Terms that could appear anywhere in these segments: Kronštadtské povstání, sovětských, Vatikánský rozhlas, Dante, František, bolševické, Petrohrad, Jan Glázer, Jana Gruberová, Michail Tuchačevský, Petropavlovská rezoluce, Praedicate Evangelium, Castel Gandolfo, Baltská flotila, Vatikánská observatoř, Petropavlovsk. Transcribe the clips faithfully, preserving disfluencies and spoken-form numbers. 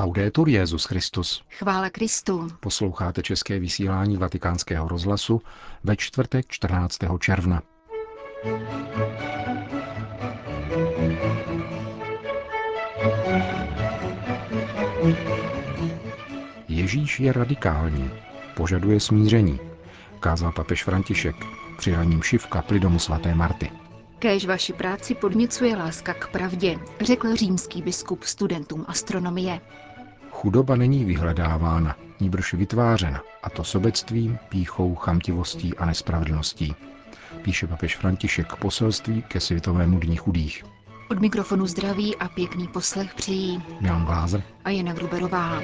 Laudetur Jesus Christus. Chvála Kristu. Posloucháte české vysílání Vatikánského rozhlasu ve čtvrtek čtrnáctého června. Ježíš je radikální, požaduje smíření, kázal papež František při ranní mši v kapli domu svaté Marty. Kéž vaši práci podněcuje láska k pravdě, řekl římský biskup studentům astronomie. Chudoba není vyhledávána, nýbrž vytvářena, a to sobectvím, pýchou, chamtivostí a nespravedlností, píše papež František k poselství ke Světovému dni chudých. Od mikrofonu zdraví a pěkný poslech přejí Jan Glázer a Jana Gruberová.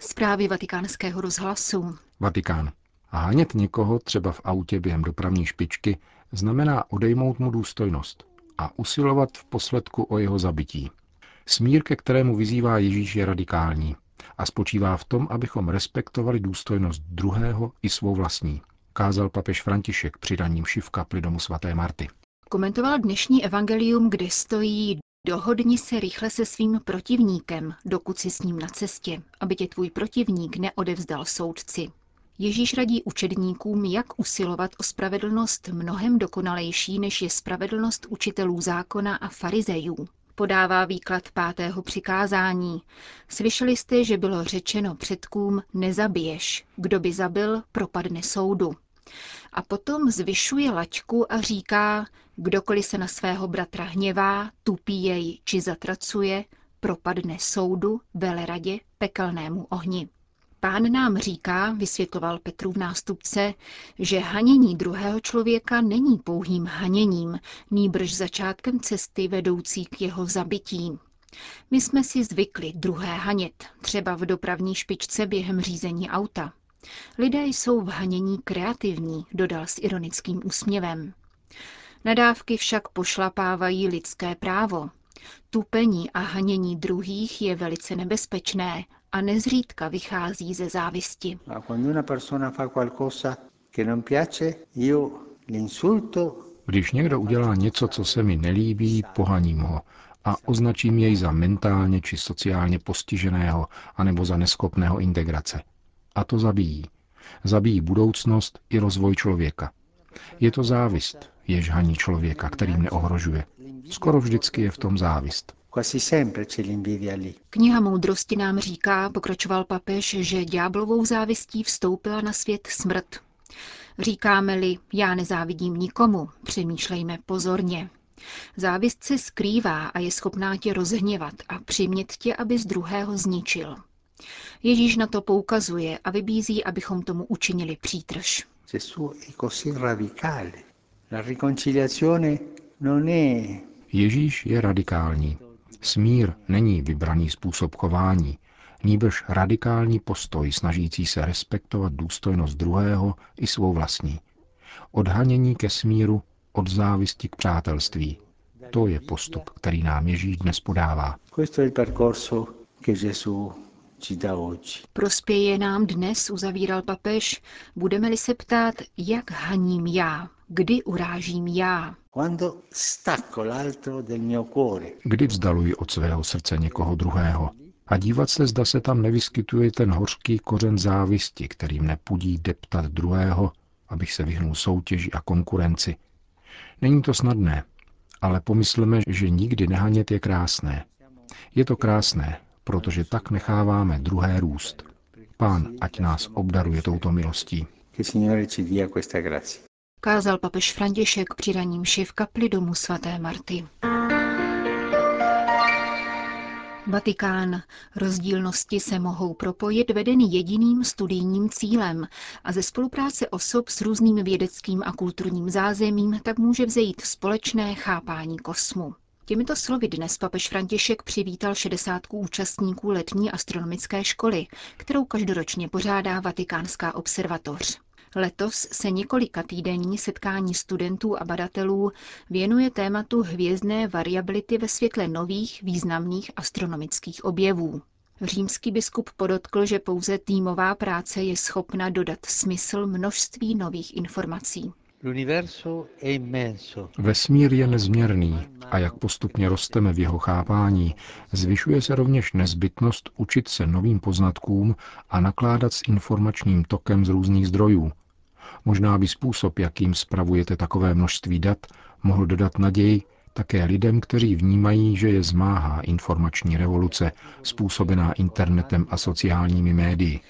Zprávy Vatikánského rozhlasu. Vatikán. Hánět někoho třeba v autě během dopravní špičky znamená odejmout mu důstojnost a usilovat v posledku o jeho zabití. Smír, ke kterému vyzývá Ježíš, je radikální a spočívá v tom, abychom respektovali důstojnost druhého i svou vlastní, kázal papež František při ranní mši v kapli domu svaté Marty. Komentoval dnešní evangelium, kde stojí: dohodni se rychle se svým protivníkem, dokud jsi s ním na cestě, aby tě tvůj protivník neodevzdal soudci. Ježíš radí učedníkům, jak usilovat o spravedlnost mnohem dokonalejší, než je spravedlnost učitelů zákona a farizejů. Podává výklad pátého přikázání. Slyšeli jste, že bylo řečeno předkům: nezabiješ, kdo by zabil, propadne soudu. A potom zvyšuje laťku a říká: kdokoliv se na svého bratra hněvá, tupí jej či zatracuje, propadne soudu, veleradě, pekelnému ohni. Pán nám říká, vysvětloval Petrův nástupce, že hanění druhého člověka není pouhým haněním, nýbrž začátkem cesty vedoucí k jeho zabití. My jsme si zvykli druhé hanět, třeba v dopravní špičce během řízení auta. Lidé jsou v hanění kreativní, dodal s ironickým úsměvem. Nadávky však pošlapávají lidské právo. Tupení a hanění druhých je velice nebezpečné a nezřídka vychází ze závisti. Když někdo udělá něco, co se mi nelíbí, pohaním ho a označím jej za mentálně či sociálně postiženého anebo za neschopného integrace. A to zabíjí. Zabíjí budoucnost i rozvoj člověka. Je to závist, jež haní člověka, kterým neohrožuje. Skoro vždycky je v tom závist. Kniha moudrosti nám říká, pokračoval papež, že ďáblovou závistí vstoupila na svět smrt. Říkáme-li: já nezávidím nikomu, přemýšlejme pozorně. Závist se skrývá a je schopná tě rozhněvat a přimět tě, aby z druhého zničil. Ježíš na to poukazuje a vybízí, abychom tomu učinili přítrž. Ježíš je radikální. Smír není vybraný způsob chování, nýbrž radikální postoj snažící se respektovat důstojnost druhého i svou vlastní. Od hanění ke smíru, od závisti k přátelství. To je postup, který nám Ježíš dnes podává. Prospěje nám dnes, uzavíral papež, budeme-li se ptát, jak haním já, kdy urážím já. Kdy vzdaluji od svého srdce někoho druhého a dívat se, zda se tam nevyskytuje ten hořký kořen závisti, který mne pudí deptat druhého, abych se vyhnul soutěži a konkurenci. Není to snadné, ale pomysleme, že nikdy nehanět je krásné. Je to krásné, protože tak necháváme druhé růst. Pán ať nás obdaruje touto milostí. Kázal papež František při ranní mši v kapli domu svaté Marty. Vatikán. Rozdílnosti se mohou propojit vedeny jediným studijním cílem a ze spolupráce osob s různým vědeckým a kulturním zázemím tak může vzejít společné chápání kosmu. Těmito slovy dnes papež František přivítal šedesátku účastníků letní astronomické školy, kterou každoročně pořádá Vatikánská observatoř. Letos se několika týdenní setkání studentů a badatelů věnuje tématu hvězdné variability ve světle nových významných astronomických objevů. Římský biskup podotkl, že pouze týmová práce je schopna dodat smysl množství nových informací. Vesmír je nezměrný a jak postupně rosteme v jeho chápání, zvyšuje se rovněž nezbytnost učit se novým poznatkům a nakládat s informačním tokem z různých zdrojů. Možná by způsob, jakým spravujete takové množství dat, mohl dodat naději také lidem, kteří vnímají, že je zmáhá informační revoluce způsobená internetem a sociálními médii.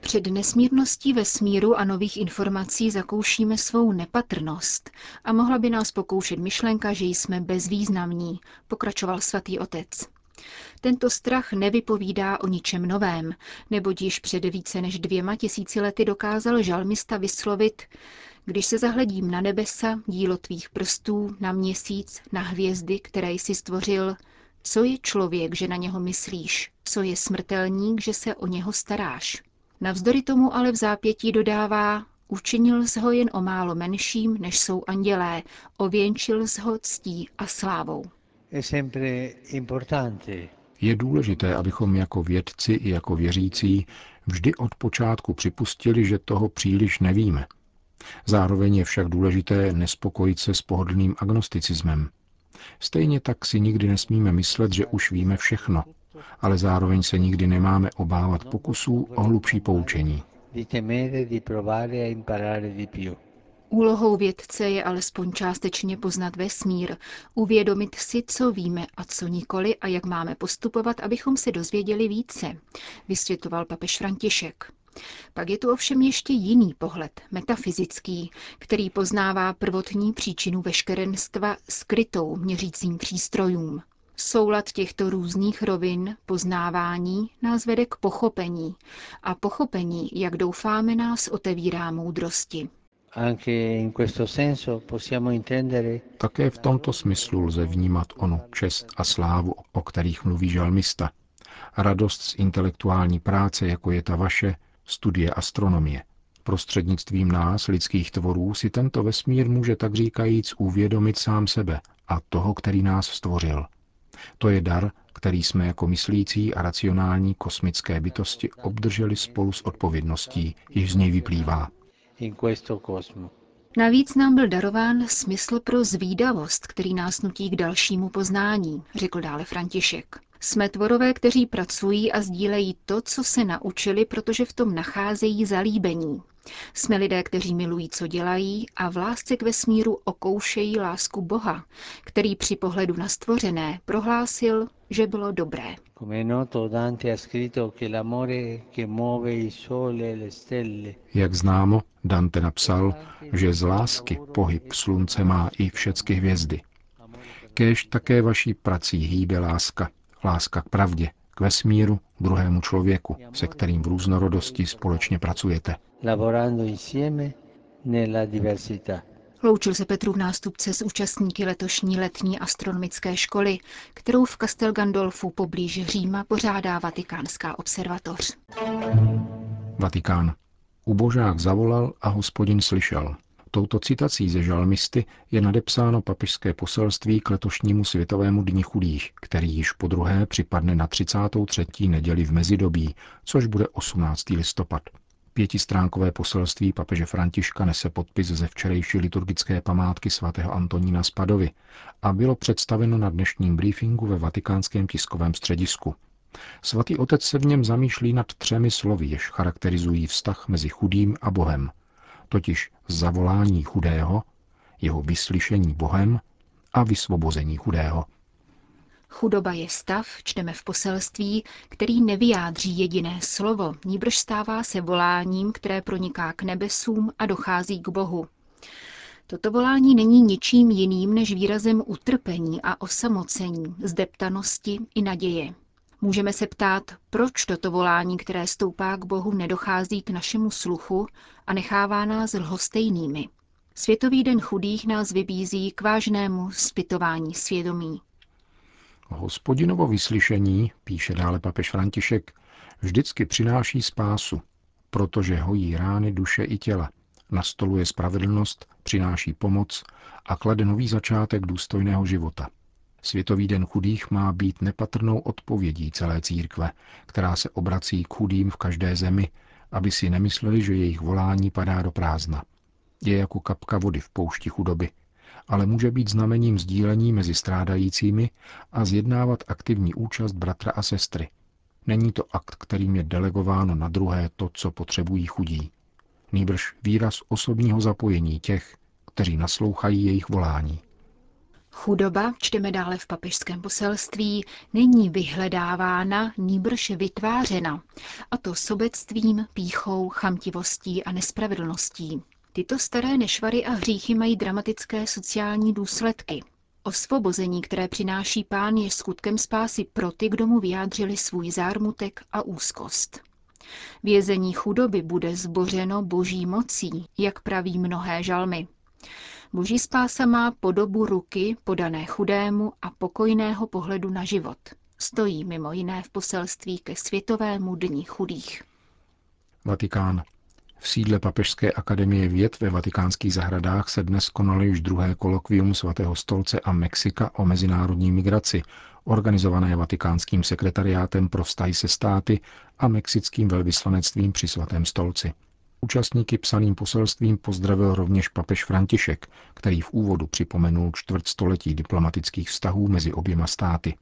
Před nesmírností vesmíru a nových informací zakoušíme svou nepatrnost a mohla by nás pokoušet myšlenka, že jsme bezvýznamní, pokračoval svatý otec. Tento strach nevypovídá o ničem novém, neboť již před více než dvěma tisíci lety dokázal žalmista vyslovit: když se zahledím na nebesa, dílo tvých prstů, na měsíc, na hvězdy, které jsi stvořil, co je člověk, že na něho myslíš, co je smrtelník, že se o něho staráš. Navzdory tomu ale v zápětí dodává: učinil jsi ho jen o málo menším, než jsou andělé, ověnčil jsi ho ctí a slávou. Je důležité, abychom jako vědci i jako věřící vždy od počátku připustili, že toho příliš nevíme. Zároveň je však důležité nespokojit se s pohodlným agnosticismem. Stejně tak si nikdy nesmíme myslet, že už víme všechno, ale zároveň se nikdy nemáme obávat pokusů o hlubší poučení. Úlohou vědce je alespoň částečně poznat vesmír, uvědomit si, co víme a co nikoli a jak máme postupovat, abychom se dozvěděli více, vysvětloval papež František. Pak je tu ovšem ještě jiný pohled, metafyzický, který poznává prvotní příčinu veškerenstva skrytou měřícím přístrojům. Soulad těchto různých rovin poznávání nás vede k pochopení a pochopení, jak doufáme, nás otevírá moudrosti. Také v tomto smyslu lze vnímat onu čest a slávu, o kterých mluví žalmista. Radost z intelektuální práce, jako je ta vaše, studie astronomie. Prostřednictvím nás, lidských tvorů, si tento vesmír může tak říkajíc uvědomit sám sebe a toho, který nás stvořil. To je dar, který jsme jako myslící a racionální kosmické bytosti obdrželi spolu s odpovědností, jež z něj vyplývá. Navíc nám byl darován smysl pro zvídavost, který nás nutí k dalšímu poznání, řekl dále František. Jsme tvorové, kteří pracují a sdílejí to, co se naučili, protože v tom nacházejí zalíbení. Jsme lidé, kteří milují, co dělají a v lásce k vesmíru okoušejí lásku Boha, který při pohledu na stvořené prohlásil, že bylo dobré. Jak známo, Dante napsal, že z lásky pohyb slunce má i všecky hvězdy. Kéž také vaší prací hýbe láska. Láska k pravdě, k vesmíru, k druhému člověku, se kterým v různorodosti společně pracujete. Loučil se Petrův nástupce s účastníky letošní letní astronomické školy, kterou v Castel Gandolfu poblíž Říma pořádá Vatikánská observatoř. Vatikán. Ubožák zavolal a Hospodin slyšel. Touto citací ze žalmisty je nadepsáno papežské poselství k letošnímu světovému dni chudých, který již po druhé připadne na třicátou třetí neděli v mezidobí, což bude osmnáctého listopadu. Pětistránkové poselství papeže Františka nese podpis ze včerejší liturgické památky svatého Antonína z Padovy a bylo představeno na dnešním briefingu ve Vatikánském tiskovém středisku. Svatý otec se v něm zamýšlí nad třemi slovy, jež charakterizují vztah mezi chudým a Bohem. Totiž zavolání chudého, jeho vyslyšení Bohem a vysvobození chudého. Chudoba je stav, čteme v poselství, který nevyjádří jediné slovo, níbrž stává se voláním, které proniká k nebesům a dochází k Bohu. Toto volání není ničím jiným než výrazem utrpení a osamocení, zdeptanosti i naděje. Můžeme se ptát, proč toto volání, které stoupá k Bohu, nedochází k našemu sluchu a nechává nás lhostejnými. Světový den chudých nás vybízí k vážnému zpytování svědomí. Hospodinovo vyslyšení, píše dále papež František, vždycky přináší spásu, protože hojí rány duše i těla, nastoluje spravedlnost, přináší pomoc a klade nový začátek důstojného života. Světový den chudých má být nepatrnou odpovědí celé církve, která se obrací k chudým v každé zemi, aby si nemysleli, že jejich volání padá do prázdna. je jako kapka vody v poušti chudoby, ale může být znamením sdílení mezi strádajícími a zjednávat aktivní účast bratra a sestry. Není to akt, kterým je delegováno na druhé to, co potřebují chudí. Nýbrž výraz osobního zapojení těch, kteří naslouchají jejich volání. Chudoba, čteme dále v papežském poselství, není vyhledávána, nýbrž vytvářena, a to sobectvím, pýchou, chamtivostí a nespravedlností. Tyto staré nešvary a hříchy mají dramatické sociální důsledky. Osvobození, které přináší Pán, je skutkem spásy pro ty, kdo mu vyjádřili svůj zármutek a úzkost. Vězení chudoby bude zbořeno boží mocí, jak praví mnohé žalmy. Boží spása má podobu ruky podané chudému a pokojného pohledu na život. Stojí mimo jiné v poselství ke Světovému dni chudých. Vatikán. V sídle Papežské akademie věd ve Vatikánských zahradách se dnes konalo již druhé kolokvium Svatého stolce a Mexika o mezinárodní migraci, organizované Vatikánským sekretariátem pro vztahy se státy a mexickým velvyslanectvím při Svatém stolci. Účastníky psaným poselstvím pozdravil rovněž papež František, který v úvodu připomenul čtvrtstoletí diplomatických vztahů mezi oběma státy.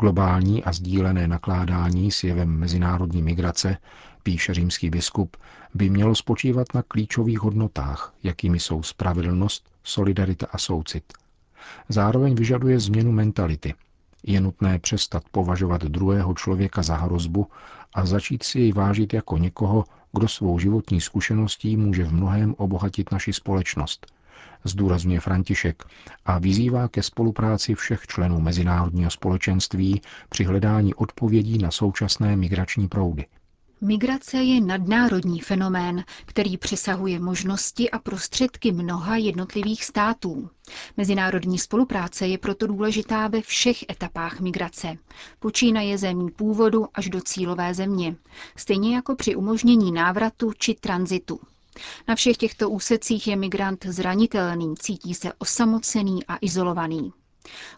Globální a sdílené nakládání s jevem mezinárodní migrace, píše římský biskup, by mělo spočívat na klíčových hodnotách, jakými jsou spravedlnost, solidarita a soucit. Zároveň vyžaduje změnu mentality. Je nutné přestat považovat druhého člověka za hrozbu a začít si jej vážit jako někoho, kdo svou životní zkušeností může v mnohém obohatit naši společnost, zdůrazňuje František a vyzývá ke spolupráci všech členů mezinárodního společenství při hledání odpovědí na současné migrační proudy. Migrace je nadnárodní fenomén, který přesahuje možnosti a prostředky mnoha jednotlivých států. Mezinárodní spolupráce je proto důležitá ve všech etapách migrace. Počínaje zemí původu až do cílové země, stejně jako při umožnění návratu či tranzitu. Na všech těchto úsecích je migrant zranitelný, cítí se osamocený a izolovaný.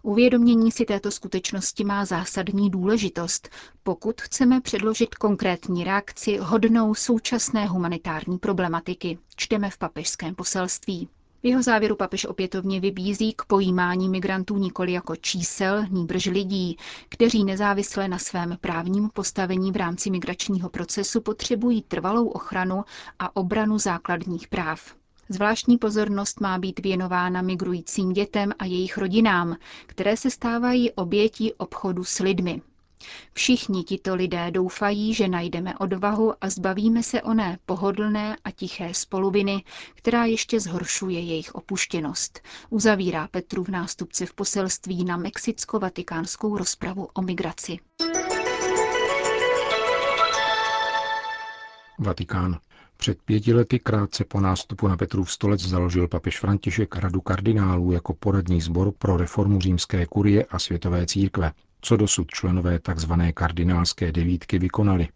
Uvědomění si této skutečnosti má zásadní důležitost, pokud chceme předložit konkrétní reakci hodnou současné humanitární problematiky, čteme v papežském poselství. V jeho závěru papež opětovně vybízí k pojímání migrantů nikoli jako čísel, nýbrž lidí, kteří nezávisle na svém právním postavení v rámci migračního procesu potřebují trvalou ochranu a obranu základních práv. Zvláštní pozornost má být věnována migrujícím dětem a jejich rodinám, které se stávají obětí obchodu s lidmi. Všichni tito lidé doufají, že najdeme odvahu a zbavíme se oné pohodlné a tiché spoluviny, která ještě zhoršuje jejich opuštěnost, uzavírá Petrův nástupce v poselství na mexicko-vatikánskou rozpravu o migraci. Vatikán. Před pěti lety, krátce po nástupu na Petrův stolec, založil papež František Radu kardinálů jako poradní sbor pro reformu římské kurie a světové církve, co dosud členové tzv. Kardinálské devítky vykonali.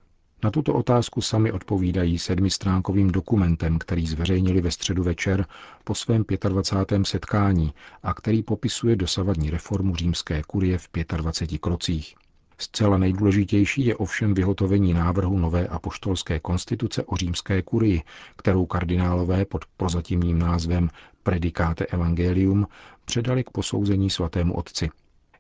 Na tuto otázku sami odpovídají sedmistránkovým dokumentem, který zveřejnili ve středu večer po svém dvacátém pátém setkání a který popisuje dosavadní reformu římské kurie v dvaceti pěti krocích. Zcela nejdůležitější je ovšem vyhotovení návrhu nové apoštolské konstituce o římské kurii, kterou kardinálové pod prozatímním názvem Praedicate Evangelium předali k posouzení svatému otci.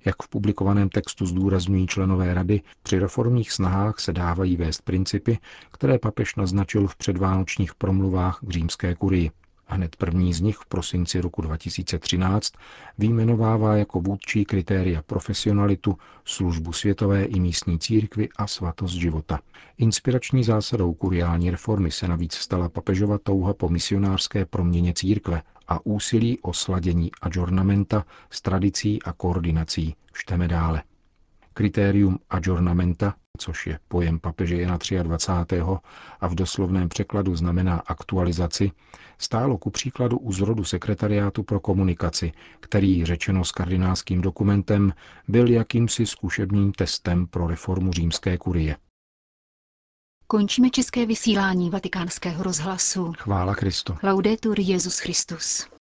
Jak v publikovaném textu zdůrazňují členové rady, při reformních snahách se dávají vést principy, které papež naznačil v předvánočních promluvách k římské kurii. Hned první z nich v prosinci roku dva tisíce třináct vyjmenovává jako vůdčí kritéria profesionalitu, službu světové i místní církvi a svatost života. Inspirační zásadou kuriální reformy se navíc stala papežova touha po misionářské proměně církve a úsilí o sladění adjornamenta s tradicí a koordinací, čteme dále. Kritérium adjornamenta, což je pojem papeže Jana dvacátého třetího a v doslovném překladu znamená aktualizaci, stálo ku příkladu u zrodu sekretariátu pro komunikaci, který, řečeno s kardinálským dokumentem, byl jakýmsi zkušebním testem pro reformu římské kurie. Končíme české vysílání Vatikánského rozhlasu. Chvála Kristu. Laudetur Jesus Christus.